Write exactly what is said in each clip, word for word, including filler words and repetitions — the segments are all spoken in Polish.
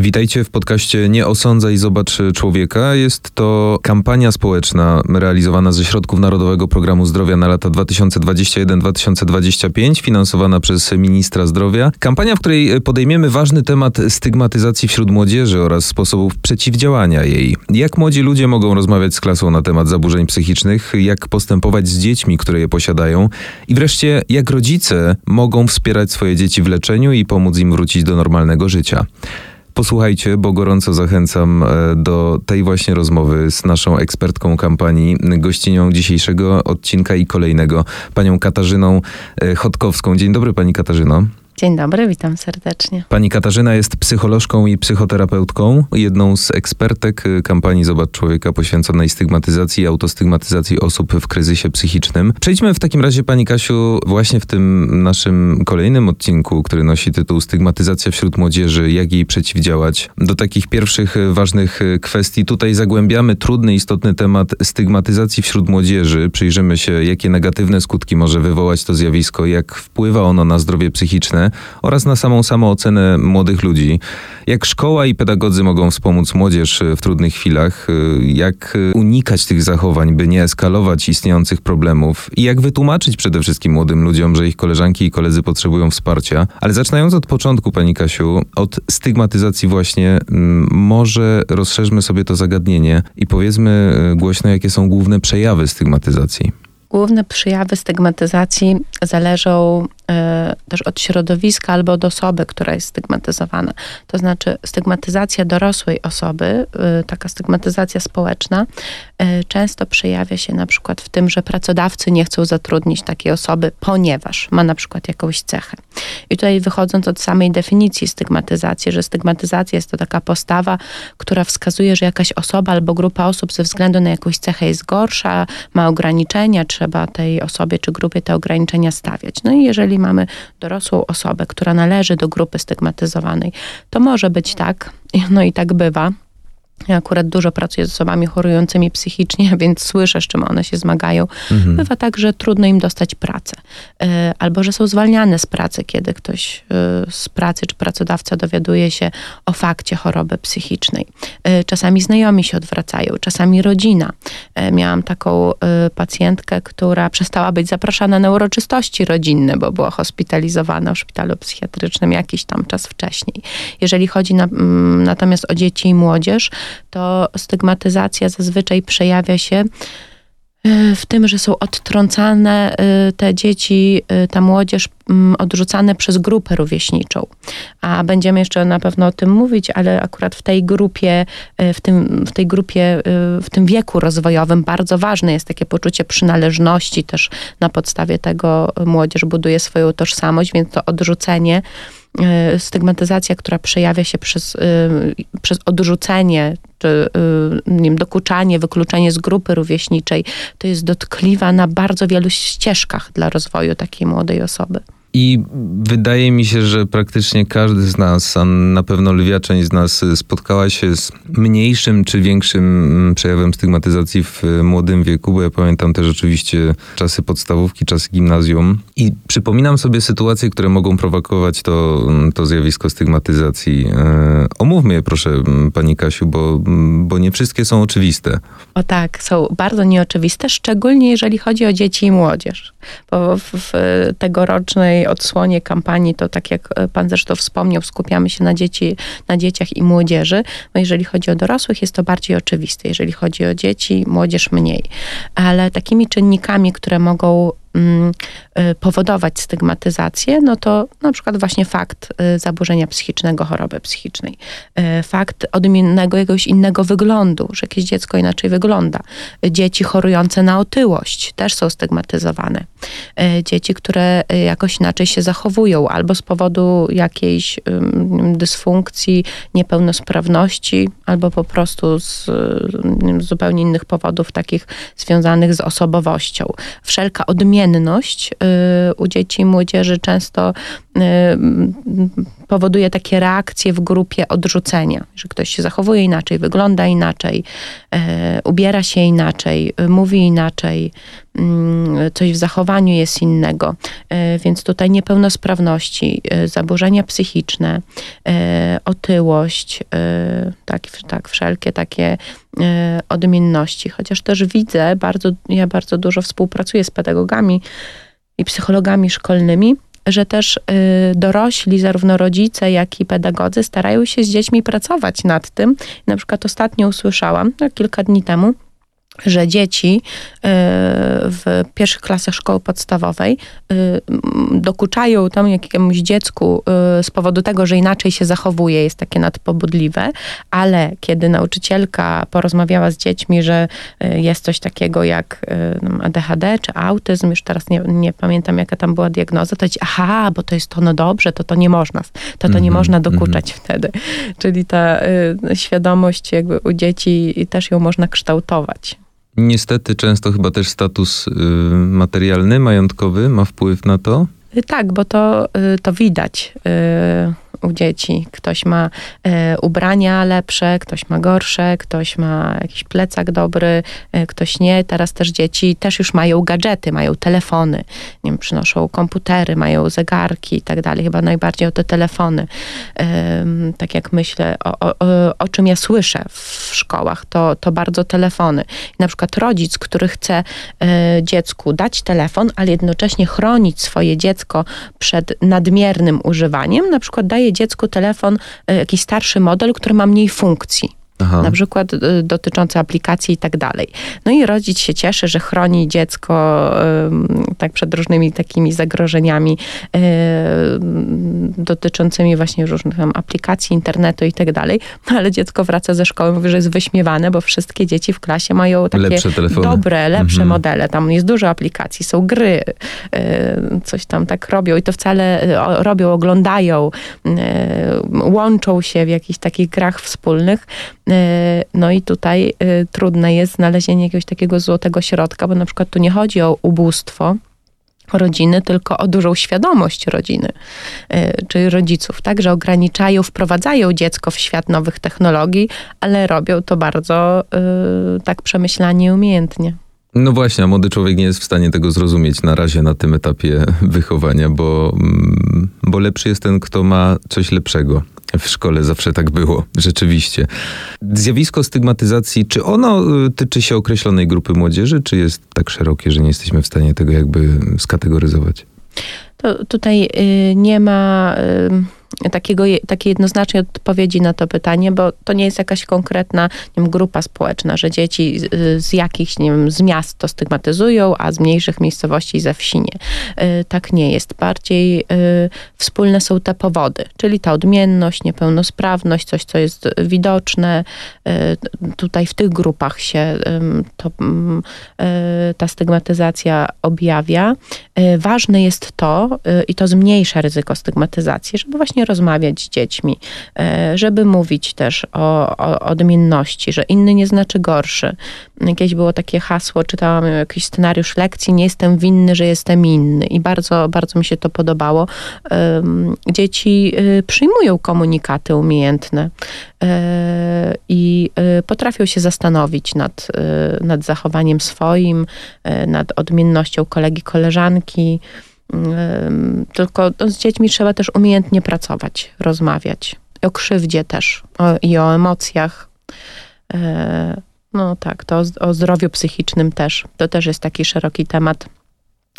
Witajcie w podcaście Nie Osądzaj Zobacz Człowieka. Jest to kampania społeczna realizowana ze środków Narodowego Programu Zdrowia na lata dwa tysiące dwudziesty pierwszy do dwa tysiące dwudziestego piątego, finansowana przez ministra zdrowia. Kampania, w której podejmiemy ważny temat stygmatyzacji wśród młodzieży oraz sposobów przeciwdziałania jej. Jak młodzi ludzie mogą rozmawiać z klasą na temat zaburzeń psychicznych, jak postępować z dziećmi, które je posiadają i wreszcie jak rodzice mogą wspierać swoje dzieci w leczeniu i pomóc im wrócić do normalnego życia. Posłuchajcie, bo gorąco zachęcam do tej właśnie rozmowy z naszą ekspertką kampanii, gościnią dzisiejszego odcinka i kolejnego, panią Katarzyną Chodkowską. Dzień dobry, pani Katarzyno. Dzień dobry, witam serdecznie. Pani Katarzyna jest psycholożką i psychoterapeutką, jedną z ekspertek kampanii Zobacz Człowieka poświęconej stygmatyzacji i autostygmatyzacji osób w kryzysie psychicznym. Przejdźmy w takim razie, pani Kasiu, właśnie w tym naszym kolejnym odcinku, który nosi tytuł Stygmatyzacja wśród młodzieży, jak jej przeciwdziałać. Do takich pierwszych ważnych kwestii tutaj zagłębiamy trudny, istotny temat stygmatyzacji wśród młodzieży. Przyjrzymy się, jakie negatywne skutki może wywołać to zjawisko, jak wpływa ono na zdrowie psychiczne oraz na samą samoocenę młodych ludzi. Jak szkoła i pedagodzy mogą wspomóc młodzież w trudnych chwilach, jak unikać tych zachowań, by nie eskalować istniejących problemów i jak wytłumaczyć przede wszystkim młodym ludziom, że ich koleżanki i koledzy potrzebują wsparcia. Ale zaczynając od początku, pani Kasiu, od stygmatyzacji właśnie, może rozszerzmy sobie to zagadnienie i powiedzmy głośno, jakie są główne przejawy stygmatyzacji. Główne przejawy stygmatyzacji zależą y, też od środowiska albo od osoby, która jest stygmatyzowana. To znaczy stygmatyzacja dorosłej osoby, y, taka stygmatyzacja społeczna, y, często przejawia się na przykład w tym, że pracodawcy nie chcą zatrudnić takiej osoby, ponieważ ma na przykład jakąś cechę. I tutaj wychodząc od samej definicji stygmatyzacji, że stygmatyzacja jest to taka postawa, która wskazuje, że jakaś osoba albo grupa osób ze względu na jakąś cechę jest gorsza, ma ograniczenia, czy trzeba tej osobie czy grupie te ograniczenia stawiać. No i jeżeli mamy dorosłą osobę, która należy do grupy stygmatyzowanej, to może być tak, no i tak bywa. Ja akurat dużo pracuję z osobami chorującymi psychicznie, więc słyszę, z czym one się zmagają. Mhm. Bywa tak, że trudno im dostać pracę. Albo, że są zwalniane z pracy, kiedy ktoś z pracy czy pracodawca dowiaduje się o fakcie choroby psychicznej. Czasami znajomi się odwracają, czasami rodzina. Miałam taką pacjentkę, która przestała być zapraszana na uroczystości rodzinne, bo była hospitalizowana w szpitalu psychiatrycznym jakiś tam czas wcześniej. Jeżeli chodzi na, natomiast o dzieci i młodzież, to stygmatyzacja zazwyczaj przejawia się w tym, że są odtrącane te dzieci, ta młodzież, odrzucane przez grupę rówieśniczą. A będziemy jeszcze na pewno o tym mówić, ale akurat w tej grupie, w tym, w tej grupie, w tym wieku rozwojowym bardzo ważne jest takie poczucie przynależności. Też na podstawie tego młodzież buduje swoją tożsamość, więc to odrzucenie, stygmatyzacja, która przejawia się przez, przez odrzucenie, czy nie wiem, dokuczanie, wykluczenie z grupy rówieśniczej, to jest dotkliwa na bardzo wielu ścieżkach dla rozwoju takiej młodej osoby. I wydaje mi się, że praktycznie każdy z nas, a na pewno lwia część z nas spotkała się z mniejszym czy większym przejawem stygmatyzacji w młodym wieku, bo ja pamiętam też oczywiście czasy podstawówki, czasy gimnazjum i przypominam sobie sytuacje, które mogą prowokować to, to zjawisko stygmatyzacji. Omówmy je proszę, pani Kasiu, bo, bo nie wszystkie są oczywiste. O tak, są bardzo nieoczywiste, szczególnie jeżeli chodzi o dzieci i młodzież, bo w, w tegorocznej odsłonie kampanii, to tak jak pan zresztą wspomniał, skupiamy się na, dzieci, na dzieciach i młodzieży. No jeżeli chodzi o dorosłych, jest to bardziej oczywiste. Jeżeli chodzi o dzieci, młodzież mniej. Ale takimi czynnikami, które mogą powodować stygmatyzację, no to na przykład właśnie fakt zaburzenia psychicznego, choroby psychicznej. Fakt odmiennego jakiegoś innego wyglądu, że jakieś dziecko inaczej wygląda. Dzieci chorujące na otyłość też są stygmatyzowane. Dzieci, które jakoś inaczej się zachowują albo z powodu jakiejś dysfunkcji, niepełnosprawności, albo po prostu z, z zupełnie innych powodów takich związanych z osobowością. Wszelka odmienność zmienność u dzieci i młodzieży często powoduje takie reakcje w grupie odrzucenia, że ktoś się zachowuje inaczej, wygląda inaczej, ubiera się inaczej, mówi inaczej, coś w zachowaniu jest innego. Więc tutaj niepełnosprawności, zaburzenia psychiczne, otyłość, tak, tak wszelkie takie odmienności. Chociaż też widzę, bardzo, ja bardzo dużo współpracuję z pedagogami i psychologami szkolnymi, że też dorośli, zarówno rodzice, jak i pedagodzy starają się z dziećmi pracować nad tym. Na przykład ostatnio usłyszałam, kilka dni temu, że dzieci w pierwszych klasach szkoły podstawowej dokuczają tam jakiemuś dziecku z powodu tego, że inaczej się zachowuje, jest takie nadpobudliwe, ale kiedy nauczycielka porozmawiała z dziećmi, że jest coś takiego jak A D H D czy autyzm, już teraz nie, nie pamiętam jaka tam była diagnoza, to dzieci, aha, bo to jest to, no dobrze, to to nie można, to to nie można dokuczać wtedy. Czyli ta świadomość jakby u dzieci też ją można kształtować. Niestety często chyba też status materialny, majątkowy ma wpływ na to? Tak, bo to, to widać u dzieci. Ktoś ma ubrania lepsze, ktoś ma gorsze, ktoś ma jakiś plecak dobry, ktoś nie. Teraz też dzieci też już mają gadżety, mają telefony, nie wiem, przynoszą komputery, mają zegarki i tak dalej. Chyba najbardziej o te telefony. Tak jak myślę, o, o, o czym ja słyszę w szkołach, to, to bardzo telefony. Na przykład rodzic, który chce dziecku dać telefon, ale jednocześnie chronić swoje dziecko przed nadmiernym używaniem, na przykład daje dziecku telefon, jakiś starszy model, który ma mniej funkcji. Aha. Na przykład y, dotyczące aplikacji i tak dalej. No i rodzic się cieszy, że chroni dziecko y, tak przed różnymi takimi zagrożeniami y, dotyczącymi właśnie różnych tam aplikacji, internetu i tak dalej. No ale dziecko wraca ze szkoły, mówi, że jest wyśmiewane, bo wszystkie dzieci w klasie mają takie lepsze telefony, dobre, lepsze mhm. modele. Tam jest dużo aplikacji, są gry, y, coś tam tak robią i to wcale y, robią, oglądają, y, łączą się w jakichś takich grach wspólnych. No i tutaj trudne jest znalezienie jakiegoś takiego złotego środka, bo na przykład tu nie chodzi o ubóstwo rodziny, tylko o dużą świadomość rodziny, czyli rodziców, tak, że ograniczają, wprowadzają dziecko w świat nowych technologii, ale robią to bardzo tak przemyślanie i umiejętnie. No właśnie, a młody człowiek nie jest w stanie tego zrozumieć na razie na tym etapie wychowania, bo, bo lepszy jest ten, kto ma coś lepszego. W szkole zawsze tak było, rzeczywiście. Zjawisko stygmatyzacji, czy ono tyczy się określonej grupy młodzieży, czy jest tak szerokie, że nie jesteśmy w stanie tego jakby skategoryzować? To tutaj y, nie ma... Y... Takiego, takiej jednoznacznej odpowiedzi na to pytanie, bo to nie jest jakaś konkretna nie wiem, grupa społeczna, że dzieci z, z jakichś, nie wiem, z miast to stygmatyzują, a z mniejszych miejscowości ze wsi nie. Tak nie jest. Bardziej wspólne są te powody, czyli ta odmienność, niepełnosprawność, coś, co jest widoczne. Tutaj w tych grupach się to, ta stygmatyzacja objawia. Ważne jest to, i to zmniejsza ryzyko stygmatyzacji, żeby właśnie rozmawiać z dziećmi, żeby mówić też o, o odmienności, że inny nie znaczy gorszy. Kiedyś było takie hasło, czytałam jakiś scenariusz lekcji, nie jestem winny, że jestem inny i bardzo, bardzo mi się to podobało. Dzieci przyjmują komunikaty umiejętne i potrafią się zastanowić nad, nad zachowaniem swoim, nad odmiennością kolegi, koleżanki. Tylko z dziećmi trzeba też umiejętnie pracować, rozmawiać. O krzywdzie też o, i o emocjach. No tak, to o, o zdrowiu psychicznym też. To też jest taki szeroki temat,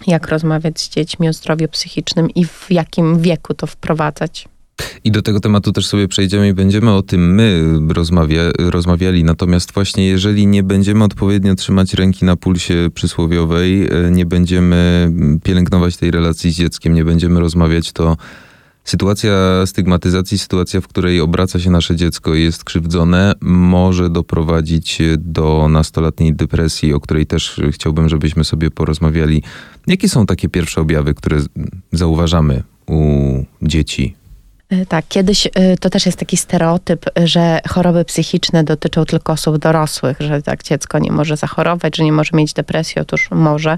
jak rozmawiać z dziećmi o zdrowiu psychicznym i w jakim wieku to wprowadzać. I do tego tematu też sobie przejdziemy i będziemy o tym my rozmawia- rozmawiali. Natomiast właśnie jeżeli nie będziemy odpowiednio trzymać ręki na pulsie przysłowiowej, nie będziemy pielęgnować tej relacji z dzieckiem, nie będziemy rozmawiać, to sytuacja stygmatyzacji, sytuacja, w której obraca się nasze dziecko i jest krzywdzone, może doprowadzić do nastoletniej depresji, o której też chciałbym, żebyśmy sobie porozmawiali. Jakie są takie pierwsze objawy, które zauważamy u dzieci? Tak, kiedyś to też jest taki stereotyp, że choroby psychiczne dotyczą tylko osób dorosłych, że tak dziecko nie może zachorować, że nie może mieć depresji. Otóż może.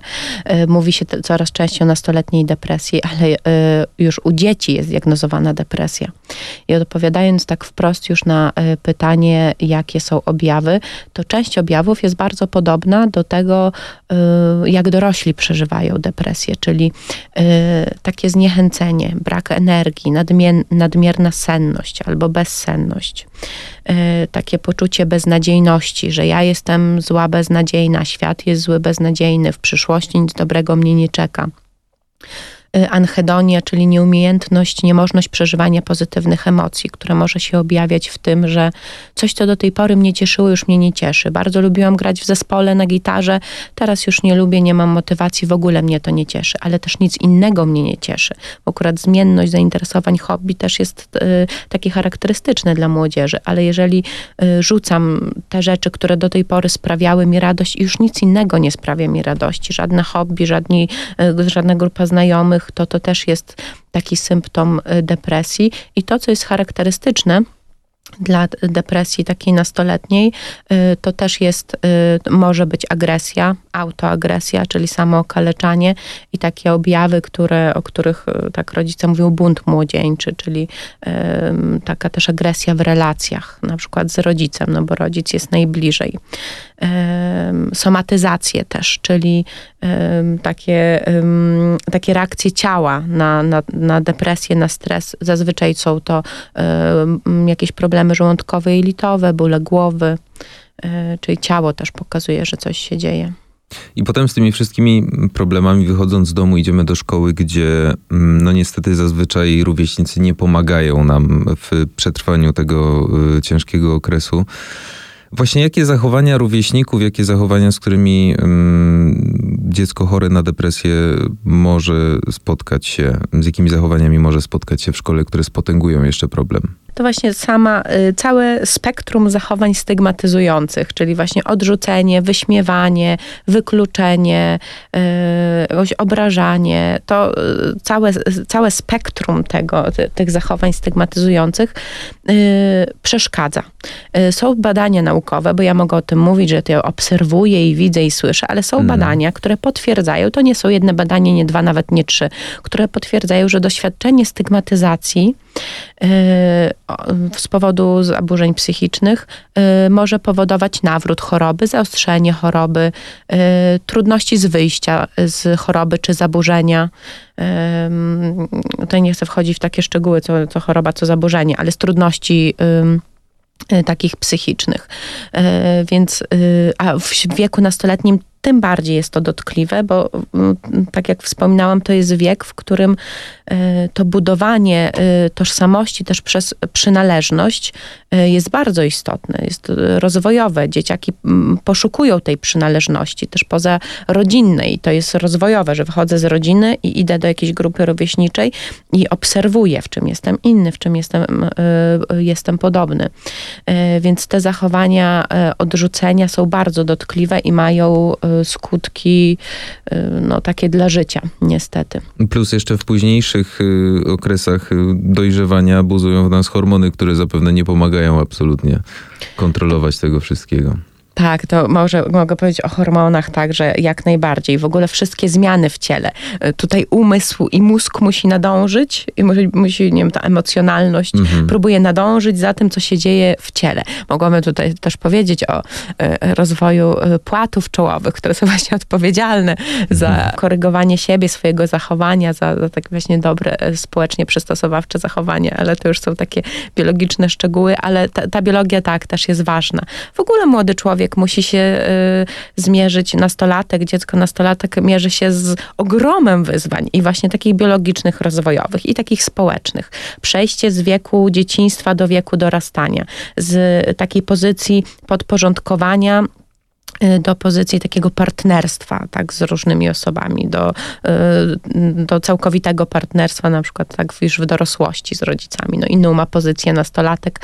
Mówi się coraz częściej o nastoletniej depresji, ale już u dzieci jest diagnozowana depresja. I odpowiadając tak wprost już na pytanie, jakie są objawy, to część objawów jest bardzo podobna do tego, jak dorośli przeżywają depresję, czyli takie zniechęcenie, brak energii, nadmierna nadmierna senność albo bezsenność. Yy, takie poczucie beznadziejności, że ja jestem zła, beznadziejna, świat jest zły, beznadziejny, w przyszłości nic dobrego mnie nie czeka. Anhedonia, czyli nieumiejętność, niemożność przeżywania pozytywnych emocji, która może się objawiać w tym, że coś, co do tej pory mnie cieszyło, już mnie nie cieszy. Bardzo lubiłam grać w zespole na gitarze, teraz już nie lubię, nie mam motywacji, w ogóle mnie to nie cieszy, ale też nic innego mnie nie cieszy. Bo akurat zmienność zainteresowań, hobby też jest y, takie charakterystyczne dla młodzieży, ale jeżeli y, rzucam te rzeczy, które do tej pory sprawiały mi radość i już nic innego nie sprawia mi radości, żadne hobby, żadni, y, żadna grupa znajomych, to to też jest taki symptom depresji. I to, co jest charakterystyczne dla depresji takiej nastoletniej, to też jest, może być agresja, autoagresja, czyli samookaleczanie i takie objawy, które, o których tak rodzice mówią bunt młodzieńczy, czyli taka też agresja w relacjach, na przykład z rodzicem, no bo rodzic jest najbliżej. Somatyzacje też, czyli takie, takie reakcje ciała na, na, na depresję, na stres. Zazwyczaj są to jakieś problemy żołądkowe i jelitowe, bóle głowy, czyli ciało też pokazuje, że coś się dzieje. I potem z tymi wszystkimi problemami wychodząc z domu idziemy do szkoły, gdzie no niestety zazwyczaj rówieśnicy nie pomagają nam w przetrwaniu tego ciężkiego okresu. Właśnie jakie zachowania rówieśników, jakie zachowania, z którymi um, dziecko chore na depresję może spotkać się, z jakimi zachowaniami może spotkać się w szkole, które spotęgują jeszcze problem? To właśnie sama, całe spektrum zachowań stygmatyzujących, czyli właśnie odrzucenie, wyśmiewanie, wykluczenie, yy, obrażanie, to całe, całe spektrum tego, tych zachowań stygmatyzujących yy, przeszkadza. Yy, są badania naukowe, bo ja mogę o tym mówić, że to ja obserwuję i widzę i słyszę, ale są hmm. badania, które potwierdzają, to nie są jedne badanie, nie dwa, nawet nie trzy, które potwierdzają, że doświadczenie stygmatyzacji z powodu zaburzeń psychicznych może powodować nawrót choroby, zaostrzenie choroby, trudności z wyjścia z choroby czy zaburzenia. Tutaj nie chcę wchodzić w takie szczegóły, co, co choroba, co zaburzenie, ale z trudności takich psychicznych. Więc, a w wieku nastoletnim tym bardziej jest to dotkliwe, bo tak jak wspominałam, to jest wiek, w którym to budowanie tożsamości też przez przynależność jest bardzo istotne, jest rozwojowe. Dzieciaki poszukują tej przynależności, też poza rodzinnej. To jest rozwojowe, że wychodzę z rodziny i idę do jakiejś grupy rówieśniczej i obserwuję, w czym jestem inny, w czym jestem, jestem podobny. Więc te zachowania odrzucenia są bardzo dotkliwe i mają skutki no, takie dla życia, niestety. Plus jeszcze w późniejszych okresach dojrzewania buzują w nas hormony, które zapewne nie pomagają absolutnie kontrolować tego wszystkiego. Tak, to może mogę powiedzieć o hormonach także jak najbardziej. W ogóle wszystkie zmiany w ciele. Tutaj umysł i mózg musi nadążyć i musi, musi nie wiem, ta emocjonalność mhm. próbuje nadążyć za tym, co się dzieje w ciele. Mogłabym tutaj też powiedzieć o e, rozwoju płatów czołowych, które są właśnie odpowiedzialne mhm. za korygowanie siebie, swojego zachowania, za, za takie właśnie dobre, społecznie przystosowawcze zachowanie, ale to już są takie biologiczne szczegóły, ale ta, ta biologia tak też jest ważna. W ogóle młody człowiek musi się y, zmierzyć, nastolatek, dziecko nastolatek mierzy się z ogromem wyzwań i właśnie takich biologicznych, rozwojowych i takich społecznych. Przejście z wieku dzieciństwa do wieku dorastania, z takiej pozycji podporządkowania do pozycji takiego partnerstwa, tak, z różnymi osobami, do, do całkowitego partnerstwa, na przykład tak już w dorosłości z rodzicami. No, inną ma pozycję nastolatek,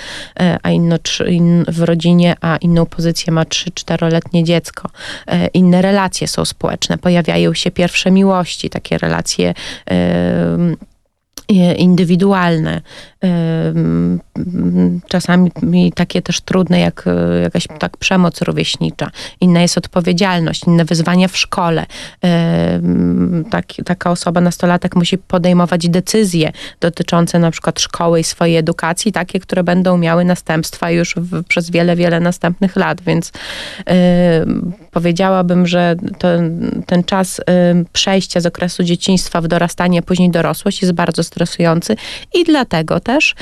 a inno, in, w rodzinie, a inną pozycję ma trzy-czteroletnie dziecko. Inne relacje są społeczne, pojawiają się pierwsze miłości, takie relacje indywidualne, czasami takie też trudne jak jakaś tak przemoc rówieśnicza, inna jest odpowiedzialność, inne wyzwania w szkole. Taka osoba, nastolatek, musi podejmować decyzje dotyczące na przykład szkoły i swojej edukacji, takie, które będą miały następstwa już w, przez wiele, wiele następnych lat, więc y, powiedziałabym, że to, ten czas y, przejścia z okresu dzieciństwa w dorastanie, później dorosłość jest bardzo stresujący i dlatego też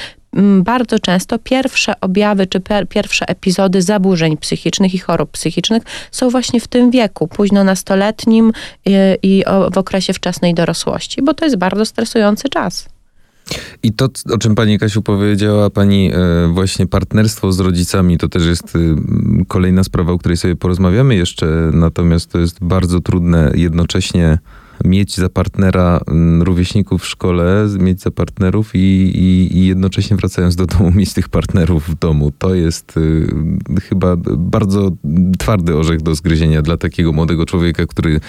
bardzo często pierwsze objawy czy per, pierwsze epizody zaburzeń psychicznych i chorób psychicznych są właśnie w tym wieku, późno nastoletnim i, i w okresie wczesnej dorosłości, bo to jest bardzo stresujący czas. I to, o czym pani Kasiu powiedziała, pani właśnie partnerstwo z rodzicami, to też jest kolejna sprawa, o której sobie porozmawiamy jeszcze, natomiast to jest bardzo trudne jednocześnie mieć za partnera rówieśników w szkole, mieć za partnerów i, i, i jednocześnie wracając do domu mieć tych partnerów w domu. To jest y, chyba bardzo twardy orzech do zgryzienia dla takiego młodego człowieka, który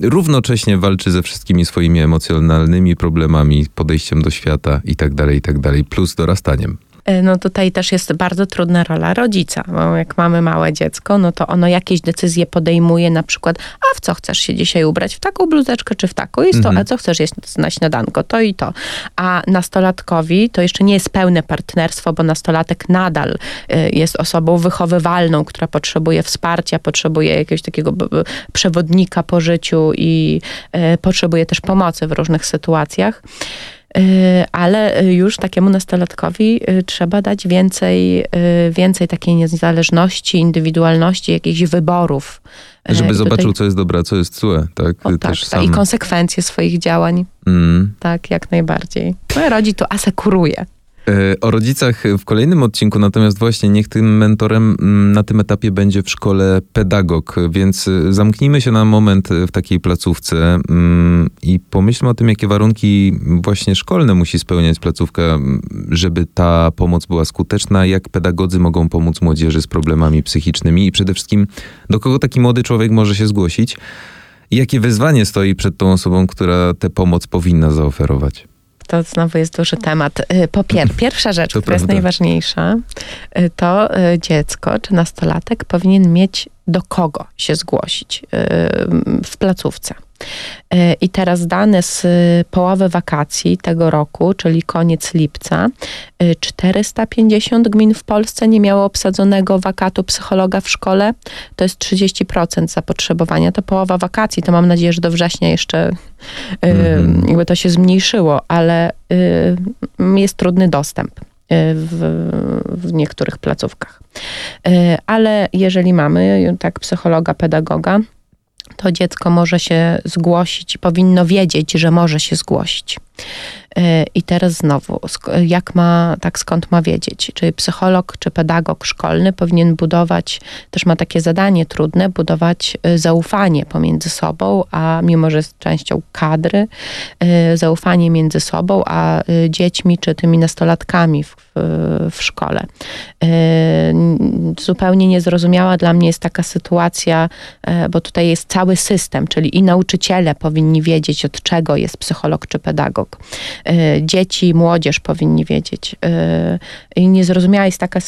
równocześnie walczy ze wszystkimi swoimi emocjonalnymi problemami, podejściem do świata i tak dalej, i tak dalej, plus dorastaniem. No tutaj też jest bardzo trudna rola rodzica, bo jak mamy małe dziecko, no to ono jakieś decyzje podejmuje, na przykład, a w co chcesz się dzisiaj ubrać? W taką bluzeczkę czy w taką? Jest to, mhm. A co chcesz jeść na śniadanko? To i to. A nastolatkowi to jeszcze nie jest pełne partnerstwo, bo nastolatek nadal jest osobą wychowywalną, która potrzebuje wsparcia, potrzebuje jakiegoś takiego przewodnika po życiu i potrzebuje też pomocy w różnych sytuacjach. Ale już takiemu nastolatkowi trzeba dać więcej, więcej takiej niezależności, indywidualności, jakichś wyborów. Żeby zobaczył, tutaj... co jest dobre, co jest złe. Tak? O, tak, też tak. Sam... I konsekwencje swoich działań. Mm. Tak, jak najbardziej. No, rodzi to asekuruje. O rodzicach w kolejnym odcinku, natomiast właśnie niech tym mentorem na tym etapie będzie w szkole pedagog, więc zamknijmy się na moment w takiej placówce i pomyślmy o tym, jakie warunki właśnie szkolne musi spełniać placówka, żeby ta pomoc była skuteczna, jak pedagodzy mogą pomóc młodzieży z problemami psychicznymi i przede wszystkim do kogo taki młody człowiek może się zgłosić i jakie wyzwanie stoi przed tą osobą, która tę pomoc powinna zaoferować. To znowu jest duży temat. Po pier- pierwsza rzecz, która jest najważniejsza, to dziecko czy nastolatek powinien mieć do kogo się zgłosić w placówce. I teraz dane z połowy wakacji tego roku, czyli koniec lipca, czterysta pięćdziesiąt gmin w Polsce nie miało obsadzonego wakatu psychologa w szkole. To jest trzydzieści procent zapotrzebowania. To połowa wakacji, to mam nadzieję, że do września jeszcze mm-hmm. jakby to się zmniejszyło, ale jest trudny dostęp w, w niektórych placówkach. Ale jeżeli mamy tak psychologa, pedagoga, to dziecko może się zgłosić, powinno wiedzieć, że może się zgłosić. I teraz znowu, jak ma, tak skąd ma wiedzieć? Czyli psycholog czy pedagog szkolny powinien budować, też ma takie zadanie trudne, budować zaufanie pomiędzy sobą, a mimo, że jest częścią kadry, zaufanie między sobą, a dziećmi czy tymi nastolatkami w, w szkole. Zupełnie niezrozumiała dla mnie jest taka sytuacja, bo tutaj jest cały system, czyli i nauczyciele powinni wiedzieć, od czego jest psycholog czy pedagog. Dzieci i młodzież powinni wiedzieć. I niezrozumiała jest taka,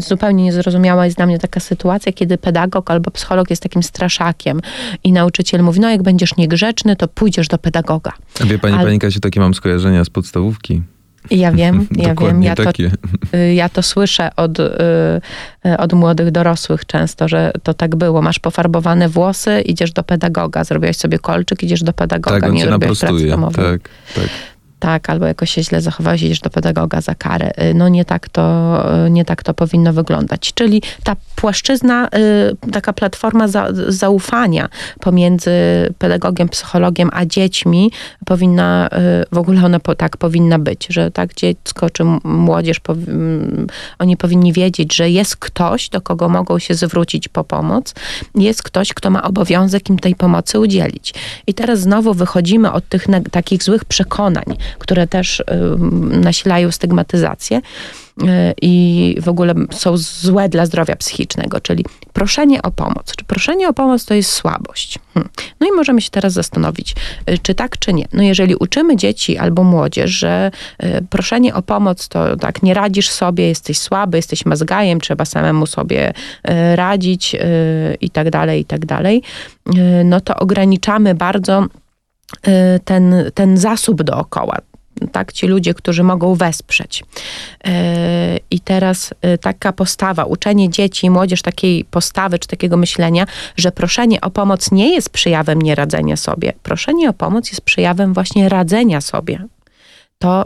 zupełnie niezrozumiała jest dla mnie taka sytuacja, kiedy pedagog albo psycholog jest takim straszakiem i nauczyciel mówi, no jak będziesz niegrzeczny, to pójdziesz do pedagoga. A wie pani, Ale... pani Kasiu, takie mam skojarzenia z podstawówki. Ja wiem, ja wiem. Ja to, ja to słyszę od, od młodych dorosłych często, że to tak było. Masz pofarbowane włosy, idziesz do pedagoga. Zrobiłaś sobie kolczyk, idziesz do pedagoga. Tak, on cię naprostuje. Tak, tak. Tak, albo jakoś się źle zachowałeś, idziesz do pedagoga za karę. No nie tak to, nie tak to powinno wyglądać. Czyli ta płaszczyzna, taka platforma za, zaufania pomiędzy pedagogiem, psychologiem, a dziećmi powinna, w ogóle ona po, tak powinna być, że tak dziecko czy młodzież, powi, oni powinni wiedzieć, że jest ktoś, do kogo mogą się zwrócić po pomoc, jest ktoś, kto ma obowiązek im tej pomocy udzielić. I teraz znowu wychodzimy od tych na, takich złych przekonań, które też y, nasilają stygmatyzację, i w ogóle są złe dla zdrowia psychicznego, czyli proszenie o pomoc. Czy proszenie o pomoc to jest słabość? Hmm. No i możemy się teraz zastanowić, czy tak, czy nie. No jeżeli uczymy dzieci albo młodzież, że proszenie o pomoc to tak, nie radzisz sobie, jesteś słaby, jesteś mazgajem, trzeba samemu sobie radzić i tak dalej, i tak dalej, no to ograniczamy bardzo ten, ten zasób dookoła. Tak, ci ludzie, którzy mogą wesprzeć. Yy, I teraz yy, taka postawa, uczenie dzieci i młodzież takiej postawy czy takiego myślenia, że proszenie o pomoc nie jest przejawem nieradzenia sobie. Proszenie o pomoc jest przejawem właśnie radzenia sobie. To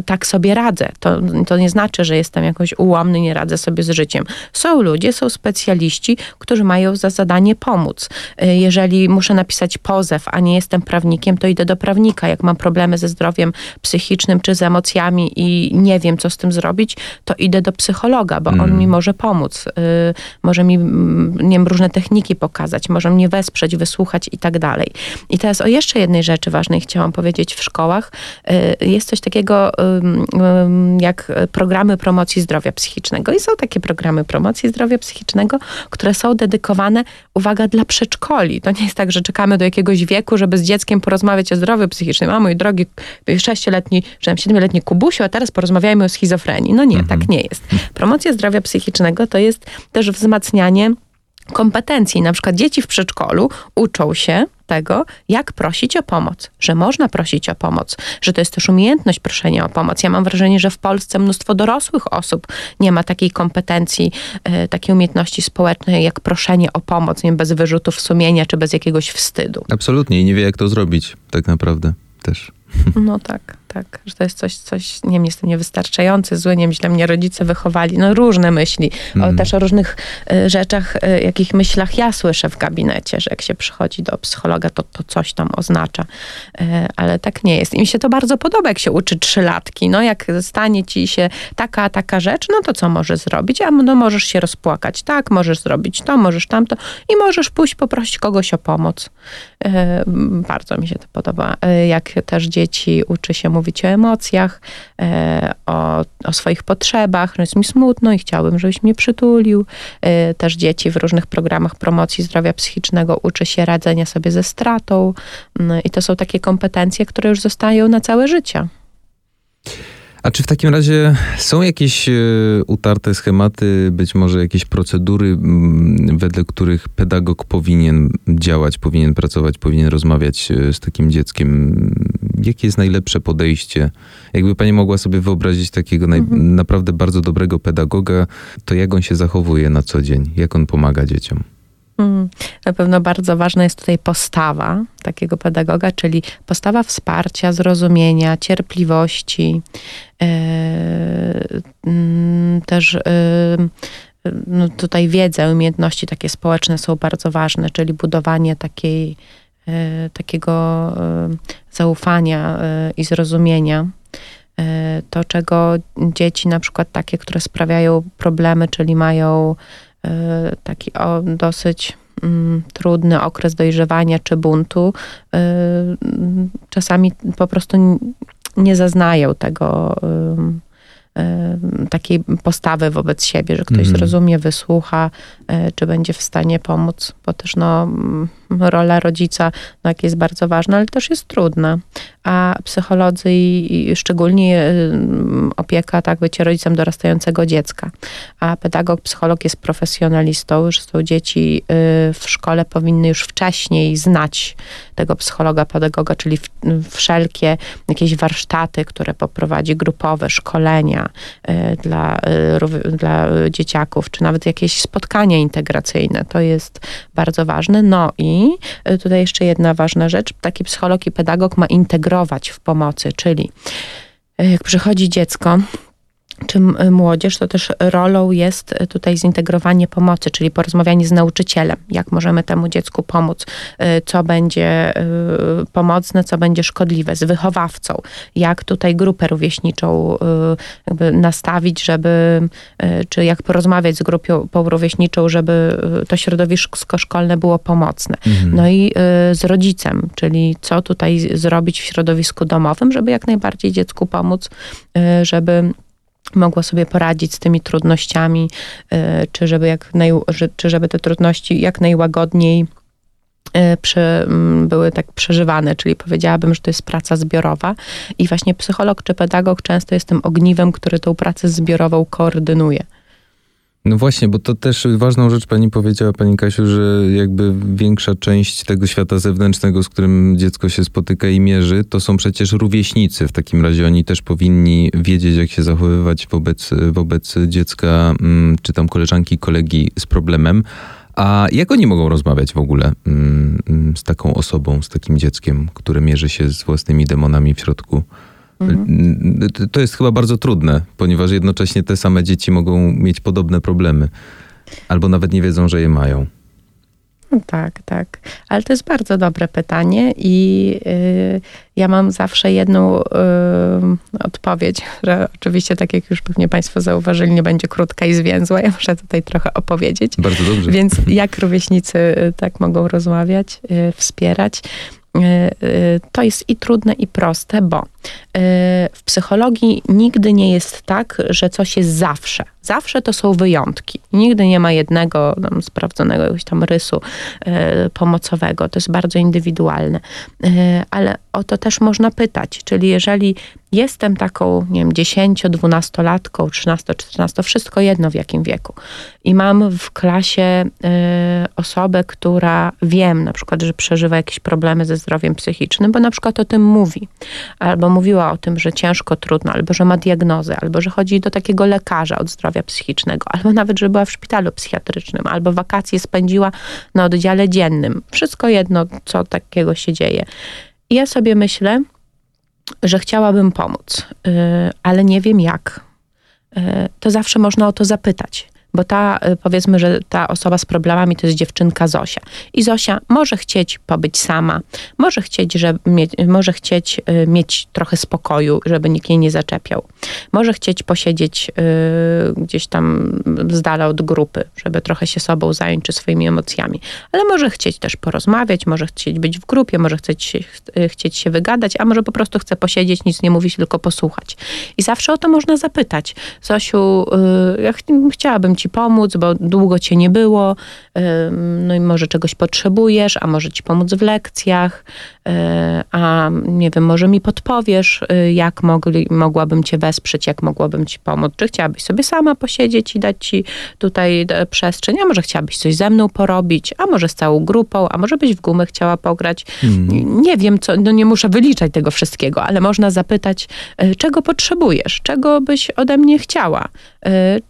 y, tak sobie radzę. To, to nie znaczy, że jestem jakoś ułomny, nie radzę sobie z życiem. Są ludzie, są specjaliści, którzy mają za zadanie pomóc. Y, jeżeli muszę napisać pozew, a nie jestem prawnikiem, to idę do prawnika. Jak mam problemy ze zdrowiem psychicznym czy z emocjami i nie wiem, co z tym zrobić, to idę do psychologa, bo mm. on mi może pomóc. Y, może mi, nie wiem, różne techniki pokazać, może mnie wesprzeć, wysłuchać i tak dalej. I teraz o jeszcze jednej rzeczy ważnej chciałam powiedzieć w szkołach. Y, jest coś takiego jak programy promocji zdrowia psychicznego. I są takie programy promocji zdrowia psychicznego, które są dedykowane, uwaga, dla przedszkoli. To nie jest tak, że czekamy do jakiegoś wieku, żeby z dzieckiem porozmawiać o zdrowiu psychicznym. A mój drogi sześcioletni, czy tam siedmioletni Kubusiu, a teraz porozmawiajmy o schizofrenii. No nie, mhm. tak nie jest. Promocja zdrowia psychicznego to jest też wzmacnianie kompetencji. Na przykład dzieci w przedszkolu uczą się tego, jak prosić o pomoc, że można prosić o pomoc, że to jest też umiejętność proszenia o pomoc. Ja mam wrażenie, że w Polsce mnóstwo dorosłych osób nie ma takiej kompetencji, y, takiej umiejętności społecznej, jak proszenie o pomoc, nie wiem, bez wyrzutów sumienia, czy bez jakiegoś wstydu. Absolutnie i nie wie, jak to zrobić, tak naprawdę też. No tak, tak, że to jest coś, coś, nie wiem, jestem niewystarczający, zły, nie wiem, źle mnie rodzice wychowali, no różne myśli, mm. o, też o różnych y, rzeczach, y, jakich myślach ja słyszę w gabinecie, że jak się przychodzi do psychologa, to, to coś tam oznacza, y, ale tak nie jest. I mi się to bardzo podoba, jak się uczy trzylatki, no jak stanie ci się taka, taka rzecz, no to co możesz zrobić? A no możesz się rozpłakać, tak, możesz zrobić to, możesz tamto i możesz pójść poprosić kogoś o pomoc. Y, bardzo mi się to podoba, y, jak też dzieci Dzieci uczy się mówić o emocjach, o, o swoich potrzebach, że jest mi smutno i chciałbym, żebyś mnie przytulił. Też dzieci w różnych programach promocji zdrowia psychicznego uczy się radzenia sobie ze stratą. I to są takie kompetencje, które już zostają na całe życie. A czy w takim razie są jakieś utarte schematy, być może jakieś procedury, wedle których pedagog powinien działać, powinien pracować, powinien rozmawiać z takim dzieckiem? Jakie jest najlepsze podejście? Jakby pani mogła sobie wyobrazić takiego naj- mhm. naprawdę bardzo dobrego pedagoga, to jak on się zachowuje na co dzień? Jak on pomaga dzieciom? Hmm. Na pewno bardzo ważna jest tutaj postawa takiego pedagoga, czyli postawa wsparcia, zrozumienia, cierpliwości, yy, yy, też yy, no tutaj wiedza, umiejętności takie społeczne są bardzo ważne, czyli budowanie takiej, yy, takiego yy, zaufania yy, i zrozumienia. Yy, to, czego dzieci na przykład takie, które sprawiają problemy, czyli mają taki o, dosyć mm, trudny okres dojrzewania czy buntu, y, czasami po prostu n- nie zaznają tego y- takiej postawy wobec siebie, że ktoś mm. zrozumie, wysłucha, czy będzie w stanie pomóc, bo też no, rola rodzica no, jak jest bardzo ważna, ale też jest trudna. A psycholodzy i, i szczególnie opieka, tak, bycie rodzicem dorastającego dziecka. A pedagog, psycholog jest profesjonalistą, że są dzieci w szkole powinny już wcześniej znać tego psychologa, pedagoga, czyli w, wszelkie jakieś warsztaty, które poprowadzi, grupowe, szkolenia, Dla, dla dzieciaków, czy nawet jakieś spotkania integracyjne. To jest bardzo ważne. No i tutaj jeszcze jedna ważna rzecz. Taki psycholog i pedagog ma integrować w pomocy, czyli jak przychodzi dziecko czy młodzież, to też rolą jest tutaj zintegrowanie pomocy, czyli porozmawianie z nauczycielem, jak możemy temu dziecku pomóc, co będzie pomocne, co będzie szkodliwe, z wychowawcą, jak tutaj grupę rówieśniczą jakby nastawić, żeby, czy jak porozmawiać z grupą rówieśniczą, żeby to środowisko szkolne było pomocne. Mhm. No i z rodzicem, czyli co tutaj zrobić w środowisku domowym, żeby jak najbardziej dziecku pomóc, żeby mogła sobie poradzić z tymi trudnościami, czy żeby, jak naj, czy żeby te trudności jak najłagodniej Przy, były tak przeżywane, czyli powiedziałabym, że to jest praca zbiorowa i właśnie psycholog czy pedagog często jest tym ogniwem, który tą pracę zbiorową koordynuje. No właśnie, bo to też ważną rzecz pani powiedziała, pani Kasiu, że jakby większa część tego świata zewnętrznego, z którym dziecko się spotyka i mierzy, to są przecież rówieśnicy. W takim razie oni też powinni wiedzieć, jak się zachowywać wobec, wobec dziecka, czy tam koleżanki, kolegi z problemem. A jak oni mogą rozmawiać w ogóle mm, z taką osobą, z takim dzieckiem, które mierzy się z własnymi demonami w środku? Mhm. To jest chyba bardzo trudne, ponieważ jednocześnie te same dzieci mogą mieć podobne problemy. Albo nawet nie wiedzą, że je mają. No tak, tak. Ale to jest bardzo dobre pytanie i yy, ja mam zawsze jedną yy, odpowiedź, że oczywiście, tak jak już pewnie państwo zauważyli, nie będzie krótka i zwięzła. Ja muszę tutaj trochę opowiedzieć. Bardzo dobrze. Więc jak rówieśnicy yy, tak mogą rozmawiać, yy, wspierać? To jest i trudne, i proste, bo w psychologii nigdy nie jest tak, że coś jest zawsze. Zawsze to są wyjątki. Nigdy nie ma jednego tam sprawdzonego jakiegoś tam rysu pomocowego. To jest bardzo indywidualne. Ale o to też można pytać. Czyli jeżeli jestem taką, nie wiem, dziesięcio-dwunastolatką, trzynasto-czternasto, wszystko jedno w jakim wieku. I mam w klasie y, osobę, która wiem na przykład, że przeżywa jakieś problemy ze zdrowiem psychicznym, bo na przykład o tym mówi. Albo mówiła o tym, że ciężko, trudno, albo że ma diagnozę, albo że chodzi do takiego lekarza od zdrowia psychicznego, albo nawet, że była w szpitalu psychiatrycznym, albo wakacje spędziła na oddziale dziennym. Wszystko jedno, co takiego się dzieje. I ja sobie myślę, że chciałabym pomóc, yy, ale nie wiem jak, yy, to zawsze można o to zapytać. Bo ta, powiedzmy, że ta osoba z problemami to jest dziewczynka Zosia. I Zosia może chcieć pobyć sama, może chcieć, żeby mieć, może chcieć mieć trochę spokoju, żeby nikt jej nie zaczepiał. Może chcieć posiedzieć y, gdzieś tam z dala od grupy, żeby trochę się sobą zająć czy swoimi emocjami. Ale może chcieć też porozmawiać, może chcieć być w grupie, może chcieć, chcieć się wygadać, a może po prostu chce posiedzieć, nic nie mówić, tylko posłuchać. I zawsze o to można zapytać. Zosiu, y, ja ch- chciałabym ci Ci pomóc, bo długo cię nie było, no i może czegoś potrzebujesz, a może ci pomóc w lekcjach, a nie wiem, może mi podpowiesz, jak mogli, mogłabym cię wesprzeć, jak mogłabym ci pomóc, czy chciałabyś sobie sama posiedzieć i dać ci tutaj przestrzeń, a może chciałabyś coś ze mną porobić, a może z całą grupą, a może byś w gumę chciała pograć. Hmm. Nie wiem, co, no nie muszę wyliczać tego wszystkiego, ale można zapytać, czego potrzebujesz, czego byś ode mnie chciała,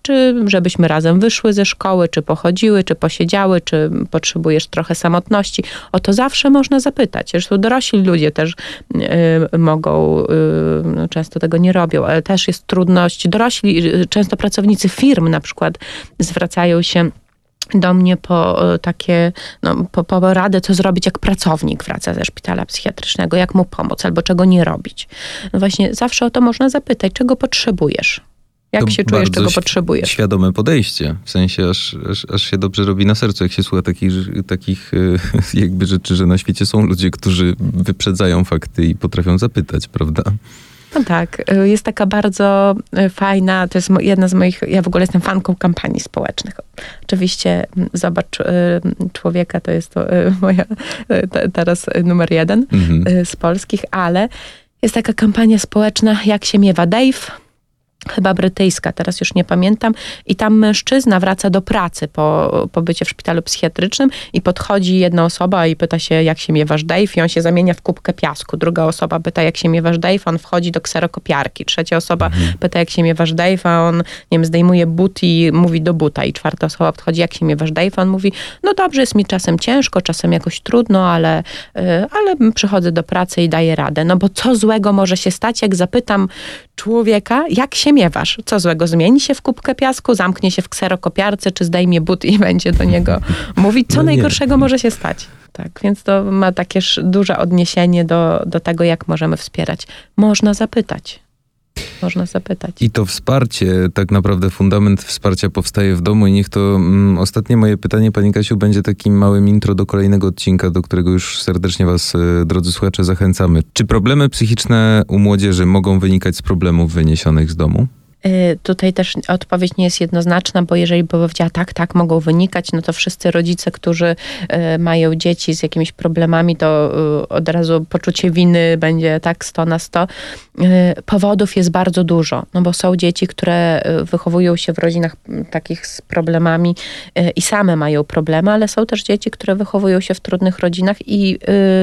czy żebyśmy razem wyszły ze szkoły, czy pochodziły, czy posiedziały, czy potrzebujesz trochę samotności. O to zawsze można zapytać. Zresztą dorośli ludzie też y, mogą, y, często tego nie robią, ale też jest trudność. Dorośli, często pracownicy firm na przykład zwracają się do mnie po takie, no, po, po radę, co zrobić, jak pracownik wraca ze szpitala psychiatrycznego, jak mu pomóc, albo czego nie robić. No właśnie zawsze o to można zapytać, czego potrzebujesz. Jak to się czujesz, czego świ- potrzebujesz? Świadome podejście. W sensie aż, aż, aż się dobrze robi na sercu, jak się słucha takich, takich jakby rzeczy, że na świecie są ludzie, którzy wyprzedzają fakty i potrafią zapytać, prawda? No tak. Jest taka bardzo fajna, to jest jedna z moich, ja w ogóle jestem fanką kampanii społecznych. Oczywiście Zobacz Człowieka to jest to moja teraz numer jeden mhm. z polskich, ale jest taka kampania społeczna, jak się miewa Dave, chyba brytyjska, teraz już nie pamiętam, i tam mężczyzna wraca do pracy po, po bycie w szpitalu psychiatrycznym i podchodzi jedna osoba i pyta się, jak się miewasz Dave, i on się zamienia w kubkę piasku. Druga osoba pyta, jak się miewasz Dave, on wchodzi do kserokopiarki. Trzecia osoba mhm. pyta, jak się miewasz Dave, a on, nie wiem, zdejmuje but i mówi do buta. I czwarta osoba podchodzi, jak się miewasz Dave, a on mówi, no dobrze, jest mi czasem ciężko, czasem jakoś trudno, ale, ale przychodzę do pracy i daję radę. No bo co złego może się stać, jak zapytam człowieka, jak się miewasz. Co złego? Zmieni się w kubkę piasku, zamknie się w kserokopiarce, czy zdejmie but i będzie do niego mówić, co no najgorszego nie. może się stać. Tak, więc to ma takie duże odniesienie do, do tego, jak możemy wspierać. Można zapytać. Można zapytać. I to wsparcie, tak naprawdę fundament wsparcia powstaje w domu i niech to mm, ostatnie moje pytanie, pani Kasiu, będzie takim małym intro do kolejnego odcinka, do którego już serdecznie was, drodzy słuchacze, zachęcamy. Czy problemy psychiczne u młodzieży mogą wynikać z problemów wyniesionych z domu? Tutaj też odpowiedź nie jest jednoznaczna, bo jeżeli bym powiedziała tak, tak, mogą wynikać, no to wszyscy rodzice, którzy mają dzieci z jakimiś problemami, to od razu poczucie winy będzie tak sto na sto. Powodów jest bardzo dużo, no bo są dzieci, które wychowują się w rodzinach takich z problemami i same mają problemy, ale są też dzieci, które wychowują się w trudnych rodzinach i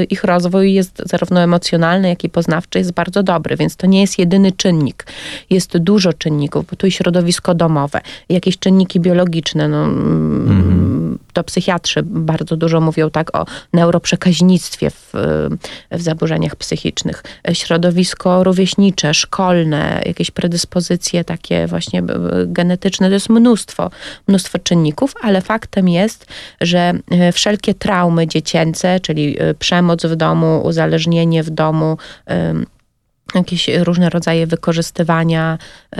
ich rozwój jest zarówno emocjonalny, jak i poznawczy jest bardzo dobry, więc to nie jest jedyny czynnik. Jest dużo czynników. Czynników, bo tu i środowisko domowe, jakieś czynniki biologiczne, no, mm. to psychiatrzy bardzo dużo mówią tak o neuroprzekaźnictwie w, w zaburzeniach psychicznych. Środowisko rówieśnicze, szkolne, jakieś predyspozycje takie właśnie genetyczne, to jest mnóstwo, mnóstwo czynników, ale faktem jest, że wszelkie traumy dziecięce, czyli przemoc w domu, uzależnienie w domu, jakieś różne rodzaje wykorzystywania y,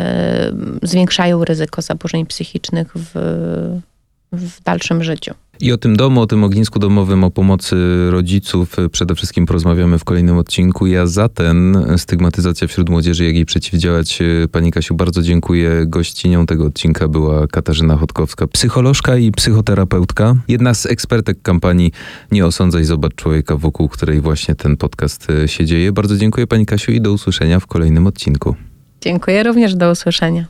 zwiększają ryzyko zaburzeń psychicznych w, w dalszym życiu. I o tym domu, o tym ognisku domowym, o pomocy rodziców przede wszystkim porozmawiamy w kolejnym odcinku. Ja za ten stygmatyzacja wśród młodzieży, jak jej przeciwdziałać, pani Kasiu, bardzo dziękuję. Gościnią tego odcinka była Katarzyna Chodkowska, psycholożka i psychoterapeutka. Jedna z ekspertek kampanii Nie Osądzaj Zobacz Człowieka, wokół której właśnie ten podcast się dzieje. Bardzo dziękuję pani Kasiu i do usłyszenia w kolejnym odcinku. Dziękuję również, do usłyszenia.